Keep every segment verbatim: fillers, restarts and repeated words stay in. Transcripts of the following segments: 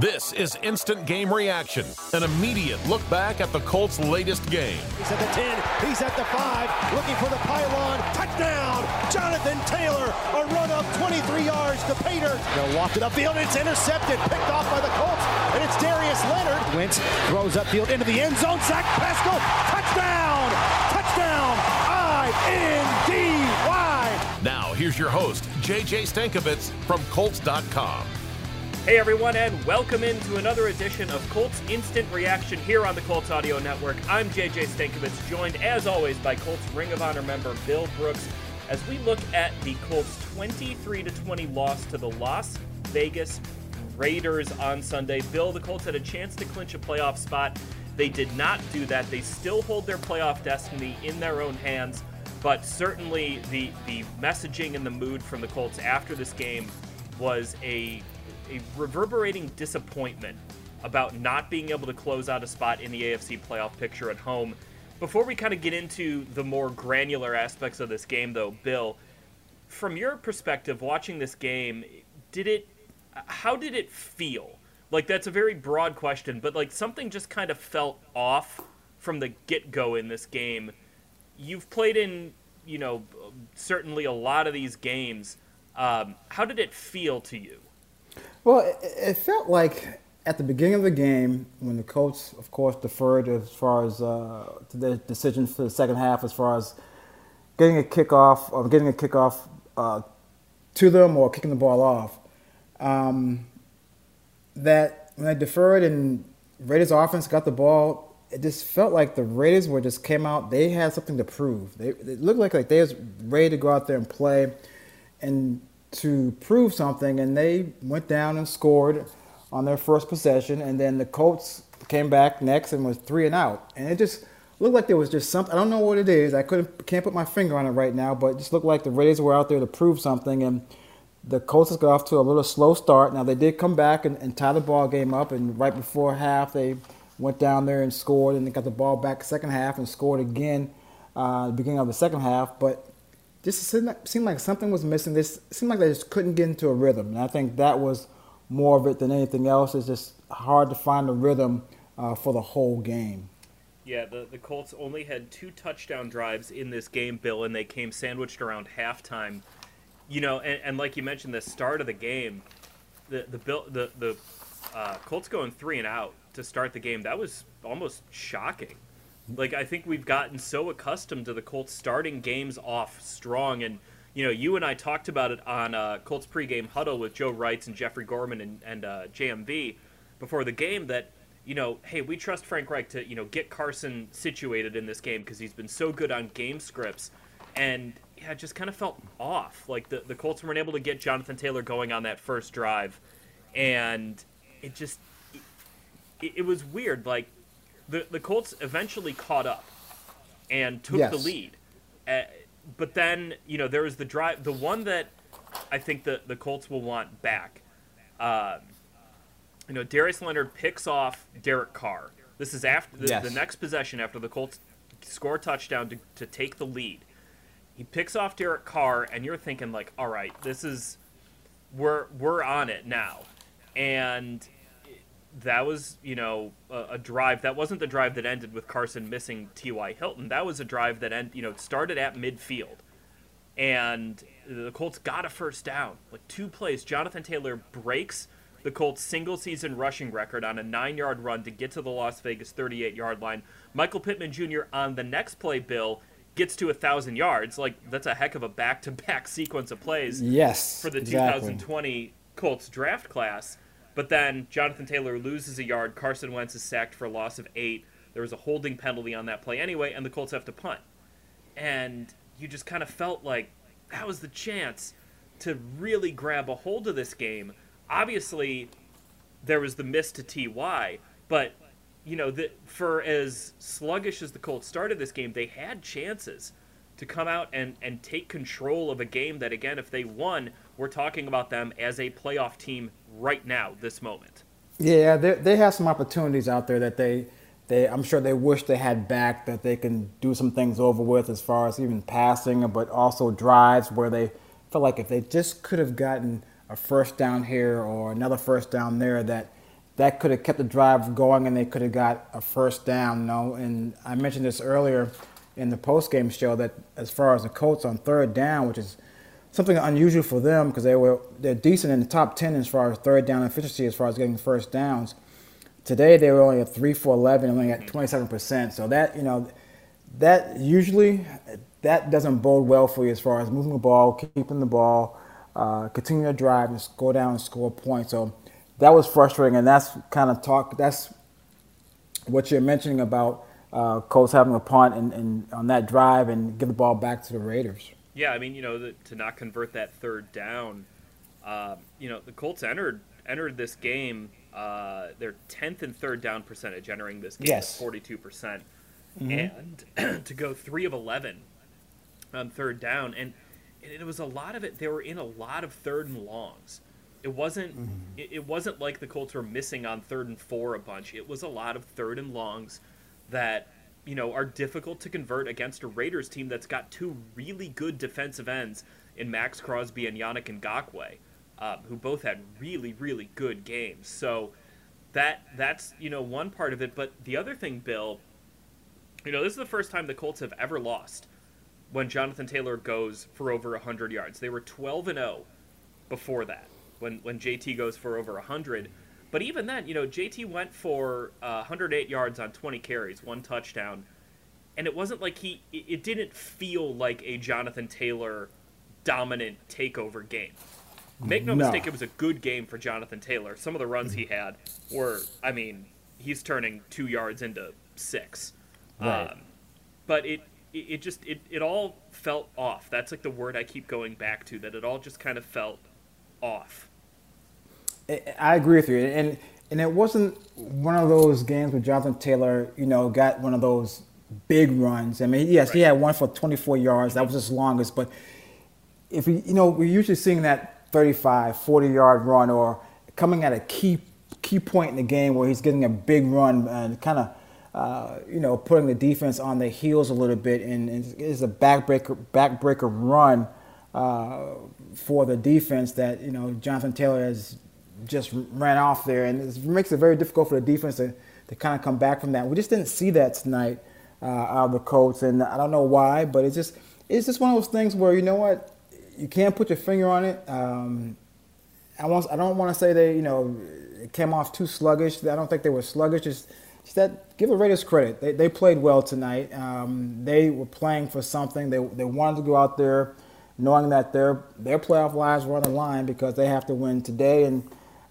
This is Instant Game Reaction, an immediate look back at the Colts' latest game. He's at the ten, he's at the five, looking for the pylon, touchdown! Jonathan Taylor, a run up twenty-three yards to Pater. They'll walk it upfield, it's intercepted, picked off by the Colts, and it's Darius Leonard. Wentz throws upfield into the end zone, Zach Pascal, touchdown! Touchdown! I N D Y! Now here's your host, J J Stankiewicz from Colts dot com. Hey everyone, and welcome into another edition of Colts Instant Reaction here on the Colts Audio Network. I'm J J Stankiewicz, joined as always by Colts Ring of Honor member Bill Brooks, as we look at the Colts' twenty-three to twenty loss to the Las Vegas Raiders on Sunday. Bill, the Colts had a chance to clinch a playoff spot. They did not do that. They still hold their playoff destiny in their own hands, but certainly the, the messaging and the mood from the Colts after this game was a... a reverberating disappointment about not being able to close out a spot in the A F C playoff picture at home. Before we kind of get into the more granular aspects of this game, though, Bill, from your perspective, watching this game, did it? How did it feel? Like, that's a very broad question, but like something just kind of felt off from the get-go in this game. You've played in, you know, certainly a lot of these games. Um, how did it feel to you? Well, it felt like at the beginning of the game, when the Colts, of course, deferred as far as uh, to their decision for the second half, as far as getting a kickoff or getting a kickoff uh, to them or kicking the ball off, um, that when they deferred and Raiders' offense got the ball, it just felt like the Raiders were just came out. They had something to prove. They it looked like like they was ready to go out there and play, and to prove something, and they went down and scored on their first possession, and then the Colts came back next and was three and out. And it just looked like there was just something. I don't know what it is. I couldn't can't put my finger on it right now, but it just looked like the Raiders were out there to prove something, and the Colts got off to a little slow start. Now, they did come back and, and tie the ball game up, and right before half, they went down there and scored, and they got the ball back second half and scored again uh, at the beginning of the second half. But just seemed like something was missing. This seemed like they just couldn't get into a rhythm, and I think that was more of it than anything else. It's just hard to find a rhythm uh, for the whole game. Yeah, the, the Colts only had two touchdown drives in this game, Bill, and they came sandwiched around halftime. You know, and, and like you mentioned, the start of the game, the the Bill, the the uh, Colts going three and out to start the game. That was almost shocking. Like, I think we've gotten so accustomed to the Colts starting games off strong. And, you know, you and I talked about it on uh, Colts pregame huddle with Joe Reitz and Jeffrey Gorman and, and uh, J M V before the game that, you know, hey, we trust Frank Reich to, you know, get Carson situated in this game because he's been so good on game scripts. And, yeah, it just kind of felt off. Like, the, the Colts weren't able to get Jonathan Taylor going on that first drive. And it just it, it was weird, like, The, the Colts eventually caught up and took yes. the lead. Uh, but then, you know, there was the drive. The one that I think the, the Colts will want back. Uh, you know, Darius Leonard picks off Derek Carr. This is after the, yes. the next possession after the Colts score a touchdown to, to take the lead. He picks off Derek Carr, and you're thinking, like, all right, this is – we're we're on it now. And – that was, you know, a, a drive. That wasn't the drive that ended with Carson missing T Y. Hilton. That was a drive that, end, you know, started at midfield. And the Colts got a first down. Like, two plays. Jonathan Taylor breaks the Colts' single-season rushing record on a nine-yard run to get to the Las Vegas thirty-eight-yard line. Michael Pittman Junior on the next play, Bill, gets to one thousand yards. Like, that's a heck of a back-to-back sequence of plays. Yes, for the exactly. two thousand twenty Colts draft class. But then Jonathan Taylor loses a yard. Carson Wentz is sacked for a loss of eight. There was a holding penalty on that play anyway, and the Colts have to punt. And you just kind of felt like that was the chance to really grab a hold of this game. Obviously, there was the miss to T Y, but, you know, the, for as sluggish as the Colts started this game, they had chances to come out and, and take control of a game that, again, if they won, we're talking about them as a playoff team right now, this moment. Yeah, they they have some opportunities out there that they, they I'm sure they wish they had back, that they can do some things over with as far as even passing, but also drives where they felt like if they just could have gotten a first down here or another first down there that that could have kept the drive going and they could have got a first down. You know? And I mentioned this earlier in the postgame show that as far as the Colts on third down, which is something unusual for them because they were, they're decent in the top ten as far as third down efficiency as far as getting first downs. Today they were only at three for eleven and only at twenty-seven percent. So that, you know, that usually that doesn't bode well for you as far as moving the ball, keeping the ball, uh, continue to drive and go down and score points. So that was frustrating, and that's kind of talk. That's what you're mentioning about uh, Colts having a punt and, and on that drive and give the ball back to the Raiders. Yeah, I mean, you know, the, to not convert that third down, uh, you know, the Colts entered entered this game. Uh, their tenth and third down percentage entering this game yes. is forty-two percent. Mm-hmm. And to go three of eleven on third down. And, and it was a lot of it. They were in a lot of third and longs. It wasn't mm-hmm. it, it wasn't like the Colts were missing on third and four a bunch. It was a lot of third and longs that, you know, are difficult to convert against a Raiders team that's got two really good defensive ends in Max Crosby and Yannick Ngakoue, uh, who both had really, really good games. So that that's, you know, one part of it. But the other thing, Bill, you know, this is the first time the Colts have ever lost when Jonathan Taylor goes for over one hundred yards. They were twelve and oh before that, when when J T goes for over one hundred. But even then, you know, J T went for uh, one hundred eight yards on twenty carries, one touchdown. And it wasn't like he – it didn't feel like a Jonathan Taylor dominant takeover game. Make no, no mistake, it was a good game for Jonathan Taylor. Some of the runs he had were – I mean, he's turning two yards into six. Right. Um, but it, it, it just it, it all felt off. That's like the word I keep going back to, that it all just kind of felt off. I agree with you, and and it wasn't one of those games where Jonathan Taylor, you know, got one of those big runs. I mean, yes, right. He had one for twenty-four yards. That was his longest. But if you you know, we're usually seeing that thirty-five, forty yard run, or coming at a key key point in the game where he's getting a big run and kind of uh, you know putting the defense on their heels a little bit, and, and it's a backbreaker backbreaker run uh, for the defense that you know Jonathan Taylor has. Just ran off there, and it makes it very difficult for the defense to, to kind of come back from that. We just didn't see that tonight uh, out of the Colts, and I don't know why, but it's just it's just one of those things where you know what, you can't put your finger on it. Um, I want I don't want to say they you know it came off too sluggish. I don't think they were sluggish. Just, just that give the Raiders credit. They they played well tonight. Um, they were playing for something. They they wanted to go out there, knowing that their their playoff lives were on the line because they have to win today and.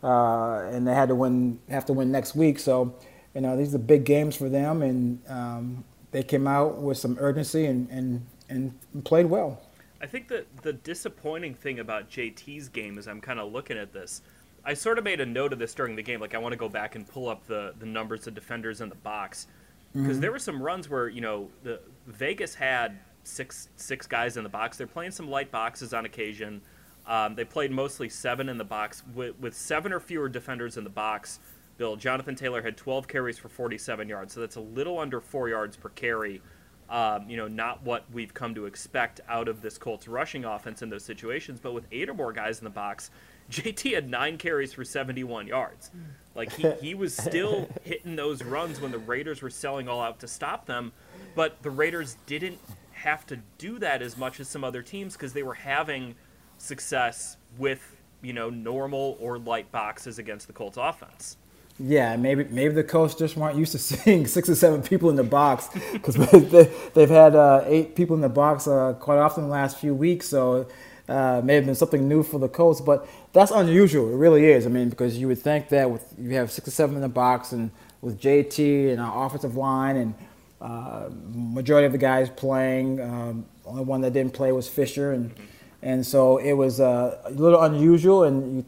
Uh, and they had to win, have to win next week. So, you know, these are big games for them, and um, they came out with some urgency and, and, and played well. I think that the disappointing thing about J T's game is I'm kind of looking at this. I sort of made a note of this during the game. Like, I want to go back and pull up the, the numbers of defenders in the box because mm-hmm. there were some runs where, you know, the Vegas had six six guys in the box. They're playing some light boxes on occasion. Um, they played mostly seven in the box. With, with seven or fewer defenders in the box, Bill, Jonathan Taylor had twelve carries for forty-seven yards, so that's a little under four yards per carry. Um, you know, not what we've come to expect out of this Colts rushing offense in those situations, but with eight or more guys in the box, J T had nine carries for seventy-one yards. Like, he, he was still hitting those runs when the Raiders were selling all out to stop them, but the Raiders didn't have to do that as much as some other teams because they were having success with, you know, normal or light boxes against the Colts offense. Yeah, maybe maybe the Colts just weren't used to seeing six or seven people in the box because they, they've had uh, eight people in the box uh, quite often the last few weeks, so uh, may have been something new for the Colts, but that's unusual. It really is. I mean, because you would think that with you have six or seven in the box and with J T and our offensive line and uh, majority of the guys playing, um, only one that didn't play was Fisher, and mm-hmm. And so it was uh, a little unusual, and you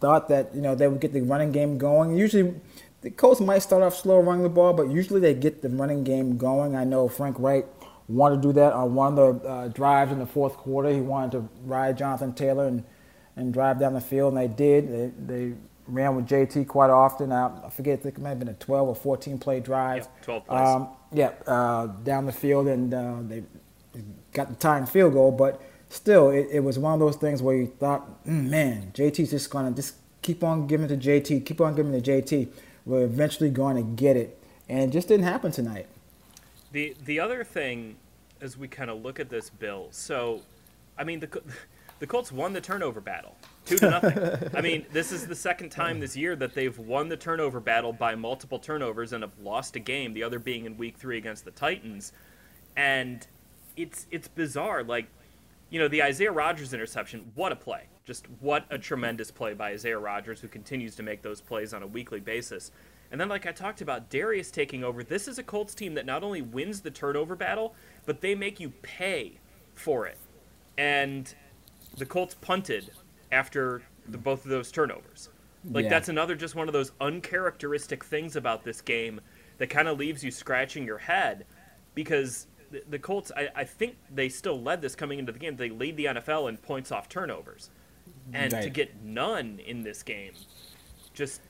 thought that, you know, they would get the running game going. Usually the Colts might start off slow running the ball, but usually they get the running game going. I know Frank Reich wanted to do that on one of the uh, drives in the fourth quarter. He wanted to ride Jonathan Taylor and, and drive down the field, and they did. They, they ran with J T quite often. I, I forget, I think it might have been a twelve or fourteen-play drive. Yeah, twelve plays. Um, yeah, uh, down the field, and uh, they got the tying field goal, but still, it, it was one of those things where you thought, mm, man, J T's just going to just keep on giving it to J T, keep on giving it to J T. We're eventually going to get it. And it just didn't happen tonight. The the other thing as we kind of look at this, Bill, so, I mean, the the Colts won the turnover battle, two to nothing. I mean, this is the second time this year that they've won the turnover battle by multiple turnovers and have lost a game, the other being in week three against the Titans. And it's it's bizarre. Like, you know, the Isaiah Rodgers interception, what a play. Just what a tremendous play by Isaiah Rodgers, who continues to make those plays on a weekly basis. And then, like I talked about, Darius taking over. This is a Colts team that not only wins the turnover battle, but they make you pay for it. And the Colts punted after the, both of those turnovers. Like, yeah. That's another just one of those uncharacteristic things about this game that kind of leaves you scratching your head, because the, the Colts, I, I think they still led this coming into the game. They lead the N F L in points off turnovers. And right. to get none in this game, just,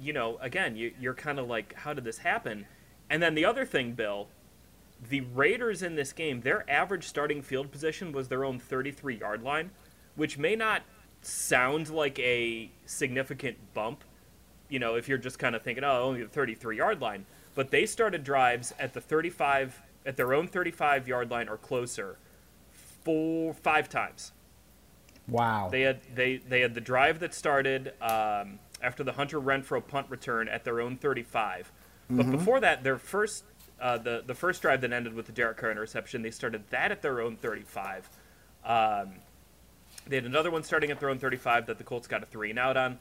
you know, again, you, you're kind of like, how did this happen? And then the other thing, Bill, the Raiders in this game, their average starting field position was their own thirty-three-yard line, which may not sound like a significant bump, you know, if you're just kind of thinking, oh, only the thirty-three-yard line. But they started drives at the thirty-five, at their own thirty-five-yard line or closer, four, five times. Wow. They had they, they had the drive that started um, after the Hunter Renfrow punt return at their own thirty-five. But mm-hmm. before that, their first uh, the, the first drive that ended with the Derek Carr interception, they started that at their own thirty-five. Um, they had another one starting at their own thirty-five that the Colts got a three and out on.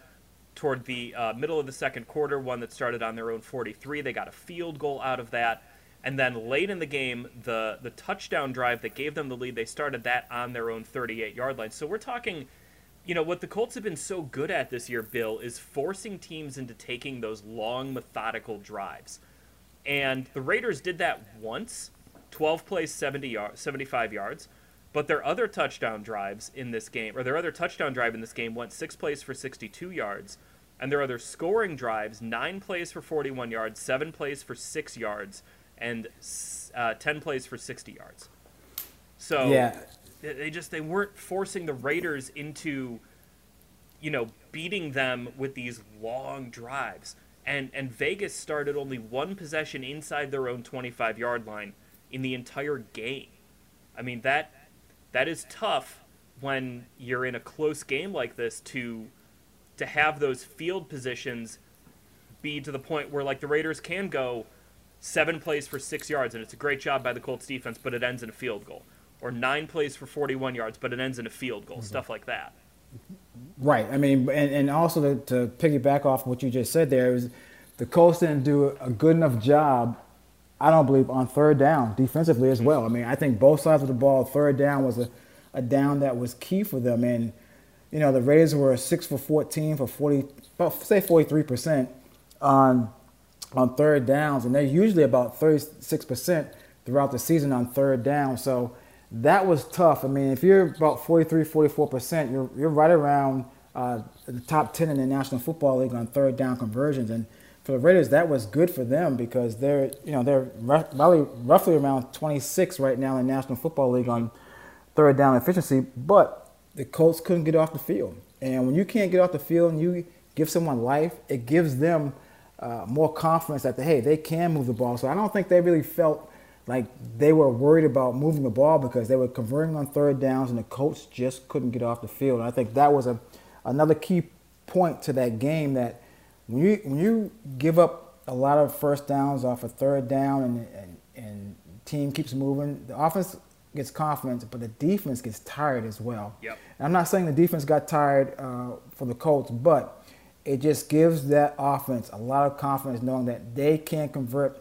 Toward the uh, middle of the second quarter, one that started on their own forty-three. They got a field goal out of that. And then late in the game, the, the touchdown drive that gave them the lead, they started that on their own thirty-eight-yard line. So we're talking, you know, what the Colts have been so good at this year, Bill, is forcing teams into taking those long, methodical drives. And the Raiders did that once, twelve plays, seventy yard, seventy-five yards. But their other touchdown drives in this game, or their other touchdown drive in this game, went six plays for sixty-two yards. And their other scoring drives, nine plays for forty-one yards, seven plays for six yards, and uh, ten plays for sixty yards. So yeah. they just they weren't forcing the Raiders into, you know, beating them with these long drives. And and Vegas started only one possession inside their own twenty-five-yard line in the entire game. I mean, that that is tough when you're in a close game like this to to have those field positions be to the point where, like, the Raiders can go seven plays for six yards, and it's a great job by the Colts defense, but it ends in a field goal. Or nine plays for forty-one yards, but it ends in a field goal, mm-hmm. stuff like that. Right. I mean, and, and also to, to piggyback off what you just said there, is the Colts didn't do a good enough job, I don't believe, on third down defensively as well. I mean, I think both sides of the ball, third down was a, a down that was key for them. And, you know, the Raiders were six for fourteen for forty, about, say forty-three percent on on third downs, and they're usually about thirty-six percent throughout the season on third down. So that was tough. I mean, if you're about forty-three, forty-four percent, you're you're right around uh, the top ten in the National Football League on third down conversions. And for the Raiders, that was good for them because they're, you know, they're roughly, roughly around twenty-six right now in the National Football League on third down efficiency, but the Colts couldn't get off the field. And when you can't get off the field and you give someone life, it gives them Uh, more confidence that, hey, they can move the ball. So I don't think they really felt like they were worried about moving the ball because they were converting on third downs and the Colts just couldn't get off the field. And I think that was a another key point to that game, that when you, when you give up a lot of first downs off a third down and, and, and team keeps moving, the offense gets confidence, but the defense gets tired as well. Yep. And I'm not saying the defense got tired uh, for the Colts, but it just gives that offense a lot of confidence knowing that they can convert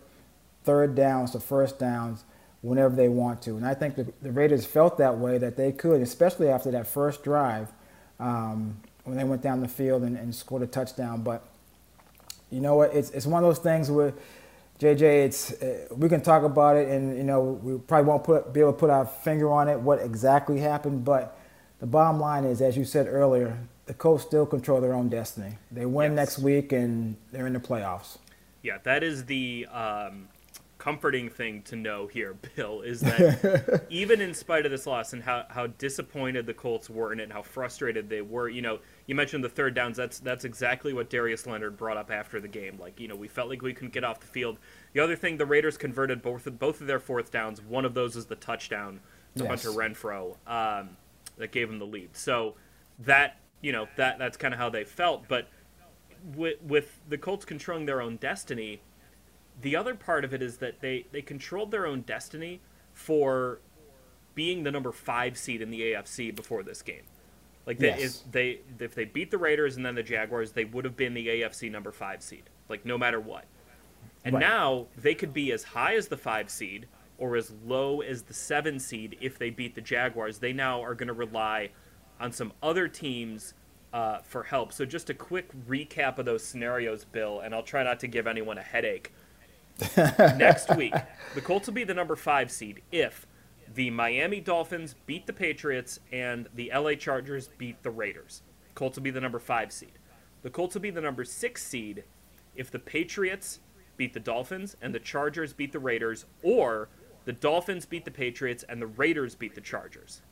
third downs to first downs whenever they want to. And I think the, the Raiders felt that way, that they could, especially after that first drive um, when they went down the field and, and scored a touchdown. But you know what? It's it's one of those things where, J J, it's uh, we can talk about it, and you know we probably won't put, be able to put our finger on it, what exactly happened. But the bottom line is, as you said earlier, the Colts still control their own destiny. They win yes. next week, and they're in the playoffs. Yeah, that is the um, comforting thing to know here, Bill, is that even in spite of this loss and how, how disappointed the Colts were in it and how frustrated they were, you know, you mentioned the third downs. That's that's exactly what Darius Leonard brought up after the game. Like, you know, we felt like we couldn't get off the field. The other thing, the Raiders converted both of, both of their fourth downs. One of those is the touchdown to yes. Hunter Renfrow um, that gave him the lead. So that, you know, that that's kind of how they felt. But with, with the Colts controlling their own destiny, the other part of it is that they, they controlled their own destiny for being the number five seed in the A F C before this game. Like they, yes. if they if they beat the Raiders and then the Jaguars, they would have been the A F C number five seed, like no matter what. And right. now they could be as high as the five seed or as low as the seven seed if they beat the Jaguars. They now are going to rely on some other teams uh, for help. So just a quick recap of those scenarios, Bill, and I'll try not to give anyone a headache. Next week, the Colts will be the number five seed if the Miami Dolphins beat the Patriots and the L A Chargers beat the Raiders. Colts will be the number five seed. The Colts will be the number six seed if the Patriots beat the Dolphins and the Chargers beat the Raiders, or the Dolphins beat the Patriots and the Raiders beat the Chargers.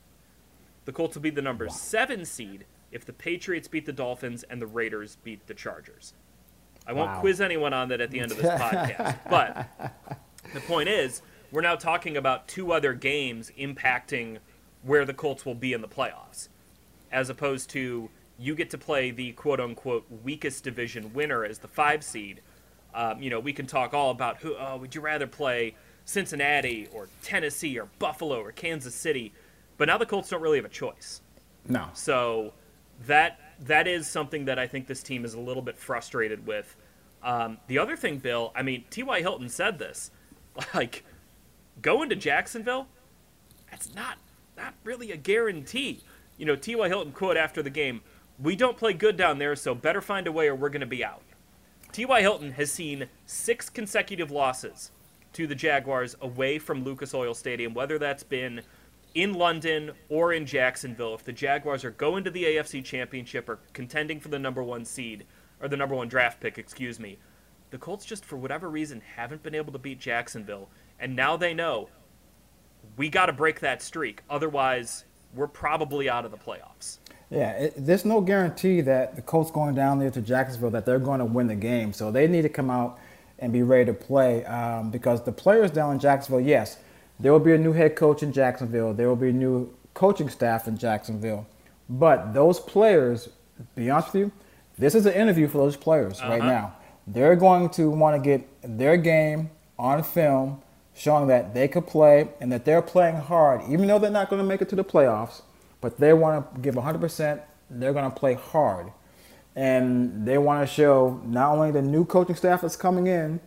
The Colts will be the number seven seed if the Patriots beat the Dolphins and the Raiders beat the Chargers. I won't wow. quiz anyone on that at the end of this podcast, but the point is, we're now talking about two other games impacting where the Colts will be in the playoffs, as opposed to you get to play the quote-unquote weakest division winner as the five seed. Um, you know, we can talk all about who. Oh, would you rather play Cincinnati or Tennessee or Buffalo or Kansas City? But now the Colts don't really have a choice. No. So that that is something that I think this team is a little bit frustrated with. Um, the other thing, Bill, I mean, T Y. Hilton said this, like, going to Jacksonville, that's not not really a guarantee. You know, T Y. Hilton quote after the game, "We don't play good down there, so better find a way or we're going to be out." T Y. Hilton has seen six consecutive losses to the Jaguars away from Lucas Oil Stadium, whether that's been in London or in Jacksonville. If the Jaguars are going to the A F C Championship or contending for the number one seed, or the number one draft pick, excuse me, the Colts just for whatever reason haven't been able to beat Jacksonville. And now they know we got to break that streak. Otherwise, we're probably out of the playoffs. Yeah, it, there's no guarantee that the Colts going down there to Jacksonville that they're going to win the game. So they need to come out and be ready to play um, because the players down in Jacksonville, yes, there will be a new head coach in Jacksonville. There will be a new coaching staff in Jacksonville. But those players, to be honest with you, this is an interview for those players uh-huh. right now. They're going to want to get their game on film, showing that they could play and that they're playing hard, even though they're not going to make it to the playoffs, but they want to give one hundred percent. They're going to play hard. And they want to show not only the new coaching staff that's coming in,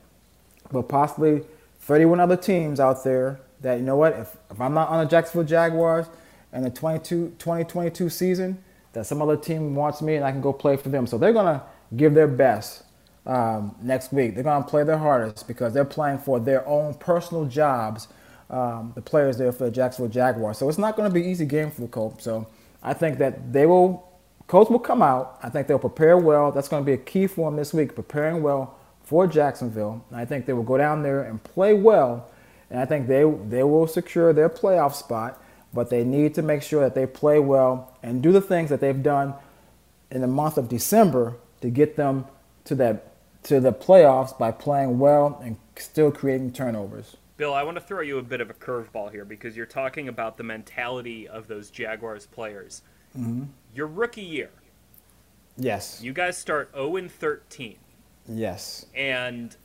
but possibly thirty-one other teams out there that, you know what, if, if I'm not on the Jacksonville Jaguars in the twenty-two, twenty twenty-two season, that some other team wants me and I can go play for them. So they're going to give their best. Um, next week, they're going to play their hardest because they're playing for their own personal jobs, um, the players there for the Jacksonville Jaguars. So it's not going to be an easy game for the Colts. So I think that they will, Colts will come out. I think they'll prepare well. That's going to be a key for them this week, preparing well for Jacksonville. And I think they will go down there and play well. And I think they they will secure their playoff spot, but they need to make sure that they play well and do the things that they've done in the month of December to get them to that to the playoffs by playing well and still creating turnovers. Bill, I want to throw you a bit of a curveball here because you're talking about the mentality of those Jaguars players. Mm-hmm. Your rookie year. Yes. You guys start oh and thirteen. Yes. And,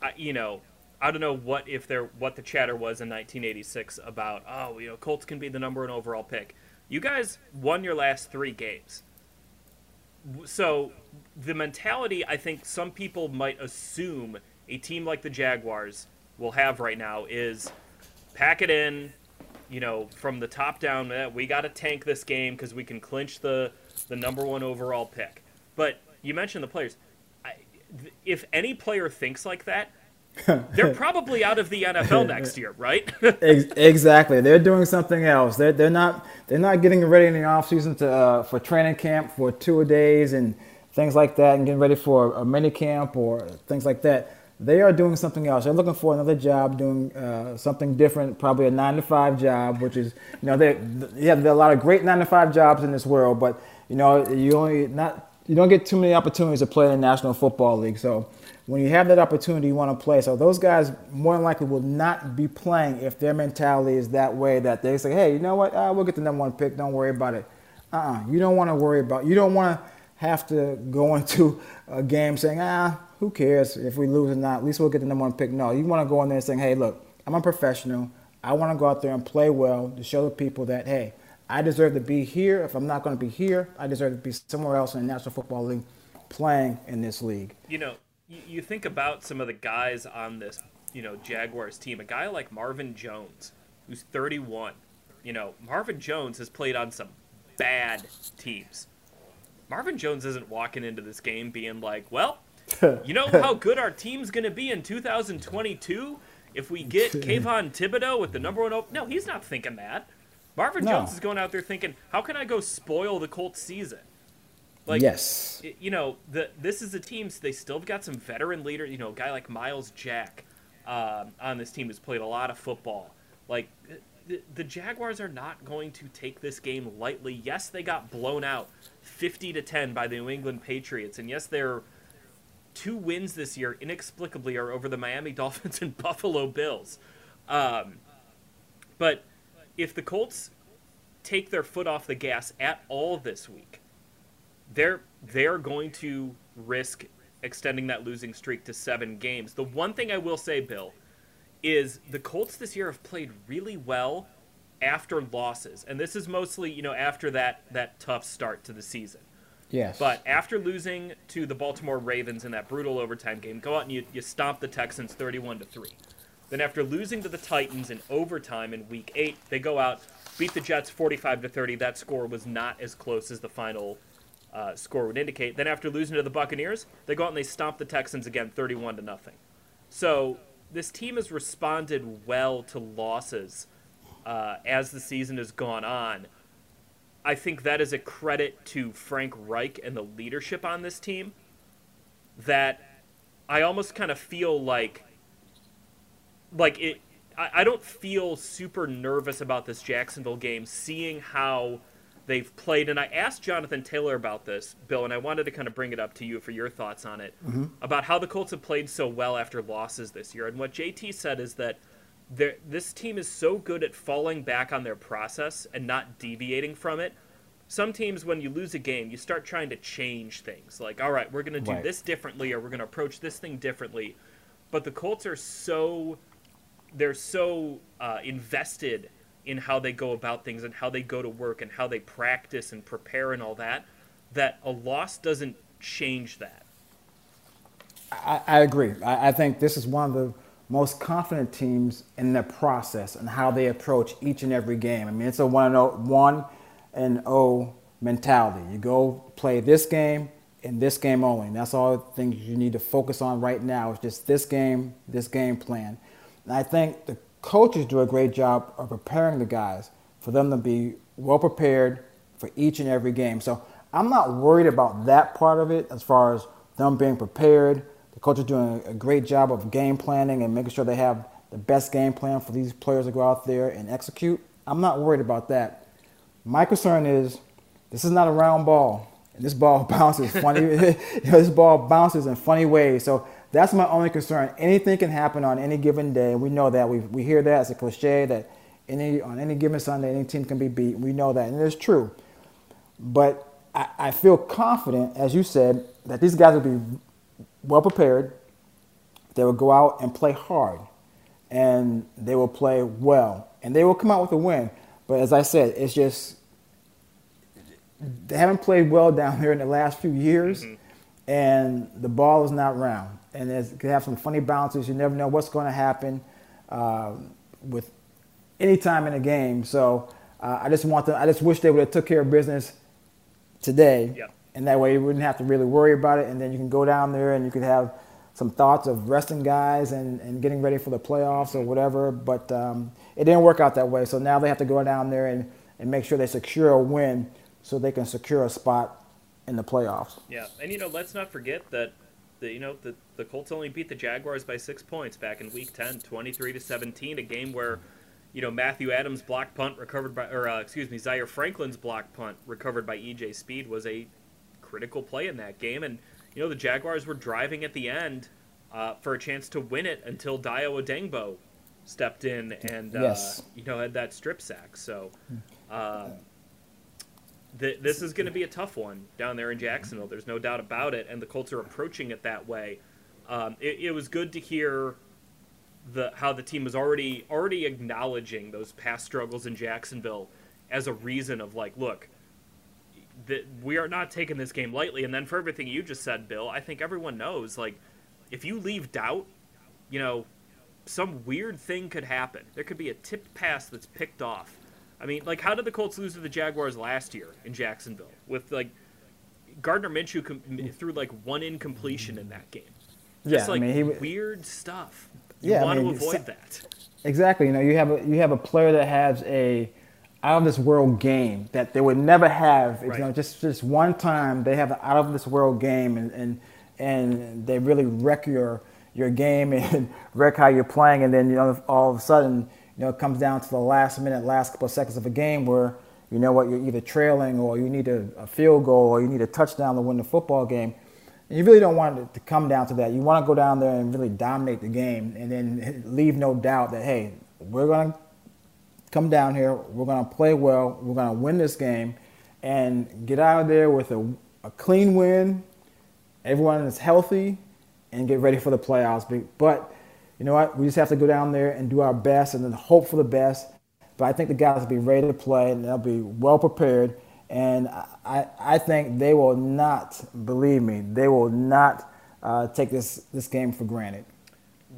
I, you know, I don't know what if there what the chatter was in nineteen eighty-six about, oh, you know, Colts can be the number one overall pick. You guys won your last three games. So the mentality, I think some people might assume a team like the Jaguars will have right now is pack it in, you know, from the top down. Eh, we got to tank this game because we can clinch the, the number one overall pick. But you mentioned the players. I, th- if any player thinks like that, they're probably out of the N F L next year, right? Exactly. They're doing something else. They're, they're not they're not getting ready in the offseason to, uh, for training camp for two-a-days and things like that and getting ready for a mini camp or things like that. they are doing something else. They're looking for another job, doing uh, something different, probably a nine to five job, which is, you know, they yeah, there are a lot of great nine to five jobs in this world, but, you know, you only not you don't get too many opportunities to play in the National Football League. So when you have that opportunity, you want to play. So those guys more than likely will not be playing if their mentality is that way, that they say, hey, you know what, uh, we'll get the number one pick, don't worry about it. Uh-uh, you don't want to worry about You don't want to have to go into a game saying, ah, who cares if we lose or not? At least we'll get the number one pick. No, you want to go in there saying, hey, look, I'm a professional. I want to go out there and play well to show the people that, hey, I deserve to be here. If I'm not going to be here, I deserve to be somewhere else in the National Football League playing in this league. You know, you think about some of the guys on this, you know, Jaguars team. A guy like Marvin Jones, who's thirty-one. You know, Marvin Jones has played on some bad teams. Marvin Jones isn't walking into this game being like, well, you know how good our team's going to be in two thousand twenty-two if we get Kayvon Thibodeau with the number one open? No, he's not thinking that. Marvin no. Jones is going out there thinking, how can I go spoil the Colts season? Like, yes. You know, the, this is a team, so they still have got some veteran leader, you know, a guy like Miles Jack um, on this team who's played a lot of football. Like, the, the Jaguars are not going to take this game lightly. Yes, they got blown out fifty to ten by the New England Patriots, and yes, they're two wins this year inexplicably are over the Miami Dolphins and Buffalo Bills. Um, but if the Colts take their foot off the gas at all this week, they're, they're going to risk extending that losing streak to seven games. The one thing I will say, Bill, is the Colts this year have played really well after losses. And this is mostly, you know, after that, that tough start to the season. Yes. But after losing to the Baltimore Ravens in that brutal overtime game, go out and you, you stomp the Texans thirty-one to three. Then after losing to the Titans in overtime in week eight, they go out, beat the Jets forty-five to thirty. That score was not as close as the final uh, score would indicate. Then after losing to the Buccaneers, they go out and they stomp the Texans again thirty-one to nothing. So this team has responded well to losses uh, as the season has gone on. I think that is a credit to Frank Reich and the leadership on this team that I almost kind of feel like, like it, I, I don't feel super nervous about this Jacksonville game, seeing how they've played. And I asked Jonathan Taylor about this, Bill, and I wanted to kind of bring it up to you for your thoughts on it, mm-hmm. about how the Colts have played so well after losses this year. And what J T said is that this team is so good at falling back on their process and not deviating from it. Some teams, when you lose a game, you start trying to change things. Like, all right, we're going to do right. this differently, or we're going to approach this thing differently. But the Colts are so they're so uh, invested in how they go about things and how they go to work and how they practice and prepare and all that, that a loss doesn't change that. I, I agree. I, I think this is one of the most confident teams in their process and how they approach each and every game. I mean, it's a one and oh mentality. You go play this game and this game only. And that's all the things you need to focus on right now is just this game, this game plan. And I think the coaches do a great job of preparing the guys for them to be well prepared for each and every game. So I'm not worried about that part of it as far as them being prepared. Coach is doing a great job of game planning and making sure they have the best game plan for these players to go out there and execute. I'm not worried about that. My concern is this is not a round ball. And this ball bounces funny. you know, this ball bounces in funny ways. So that's my only concern. Anything can happen on any given day. We know that. We we hear that as a cliche that any on any given Sunday, any team can be beat. We know that. And it's true. But I, I feel confident, as you said, that these guys will be well prepared. They will go out and play hard, and they will play well, and they will come out with a win. But as I said, it's just they haven't played well down there in the last few years, mm-hmm. and the ball is not round. And it can have some funny bounces. You never know what's going to happen uh, with any time in a game. So uh, I just want to. I just wish they would have took care of business today. Yeah. And that way you wouldn't have to really worry about it. And then you can go down there and you could have some thoughts of resting guys and, and getting ready for the playoffs or whatever. But um, it didn't work out that way. So now they have to go down there and, and make sure they secure a win so they can secure a spot in the playoffs. Yeah. And, you know, let's not forget that the, you know, the, the Colts only beat the Jaguars by six points back in Week ten, twenty-three to seventeen, a game where, you know, Matthew Adams' block punt recovered by, or uh, excuse me, Zaire Franklin's block punt recovered by E J Speed was a critical play in that game. And, you know, the Jaguars were driving at the end uh, for a chance to win it until Dayo Odeyingbo stepped in and, uh, yes. you know, had that strip sack. So uh, th- this is going to be a tough one down there in Jacksonville. There's no doubt about it. And the Colts are approaching it that way. Um, it-, it was good to hear the how the team was already already acknowledging those past struggles in Jacksonville as a reason of, like, look, that we are not taking this game lightly. And then for everything you just said, Bill, I think everyone knows, like, if you leave doubt, you know, some weird thing could happen. There could be a tipped pass that's picked off. I mean, like, how did the Colts lose to the Jaguars last year in Jacksonville with, like, Gardner Minshew com- threw like one incompletion in that game? Yeah, just, like, I mean, he... weird stuff. You yeah, want I mean, to avoid that. Exactly. You know, you have a you have a player that has a out of this world game that they would never have. Right. You know, just just one time they have an out of this world game, and and, and they really wreck your your game and wreck how you're playing, and then, you know, all of a sudden, you know, it comes down to the last minute, last couple of seconds of a game where, you know what, you're either trailing or you need a, a field goal or you need a touchdown to win the football game. You really don't want it to come down to that. You want to go down there and really dominate the game and then leave no doubt that, hey, we're going to come down here, we're going to play well, we're going to win this game and get out of there with a, a clean win, everyone is healthy, and get ready for the playoffs. But you know what? We just have to go down there and do our best and then hope for the best. But I think the guys will be ready to play and they'll be well prepared. And I, I think they will not, believe me, they will not uh, take this, this game for granted.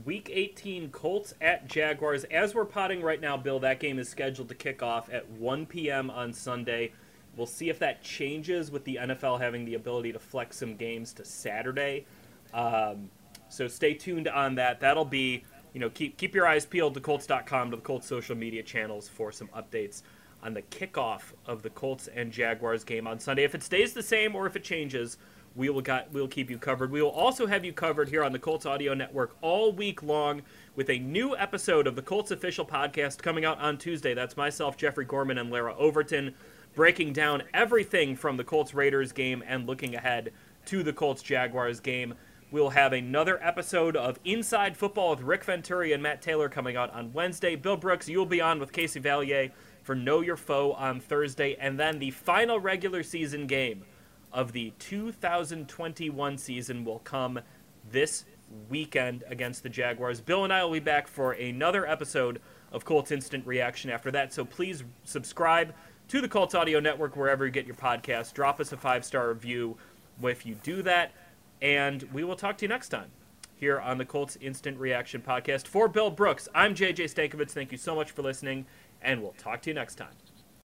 Week eighteen, Colts at Jaguars. As we're potting right now, Bill, that game is scheduled to kick off at one p.m. on Sunday. We'll see if that changes with the N F L having the ability to flex some games to Saturday. Um, so stay tuned on that. That'll be, you know, keep keep your eyes peeled to Colts dot com, to the Colts social media channels for some updates on the kickoff of the Colts and Jaguars game on Sunday. If it stays the same or if it changes, we will got, we'll keep you covered. We will also have you covered here on the Colts Audio Network all week long with a new episode of the Colts Official Podcast coming out on Tuesday. That's myself, Jeffrey Gorman, and Lara Overton, breaking down everything from the Colts-Raiders game and looking ahead to the Colts-Jaguars game. We'll have another episode of Inside Football with Rick Venturi and Matt Taylor coming out on Wednesday. Bill Brooks, you'll be on with Casey Valier for Know Your Foe on Thursday, and then the final regular season game of the two thousand twenty-one season will come this weekend against the Jaguars. Bill and I will be back for another episode of Colts Instant Reaction after that, so please subscribe to the Colts Audio Network wherever you get your podcast. Drop us a five-star review if you do that, and we will talk to you next time here on the Colts Instant Reaction Podcast. For Bill Brooks, I'm J J Stankiewicz. Thank you so much for listening, and we'll talk to you next time.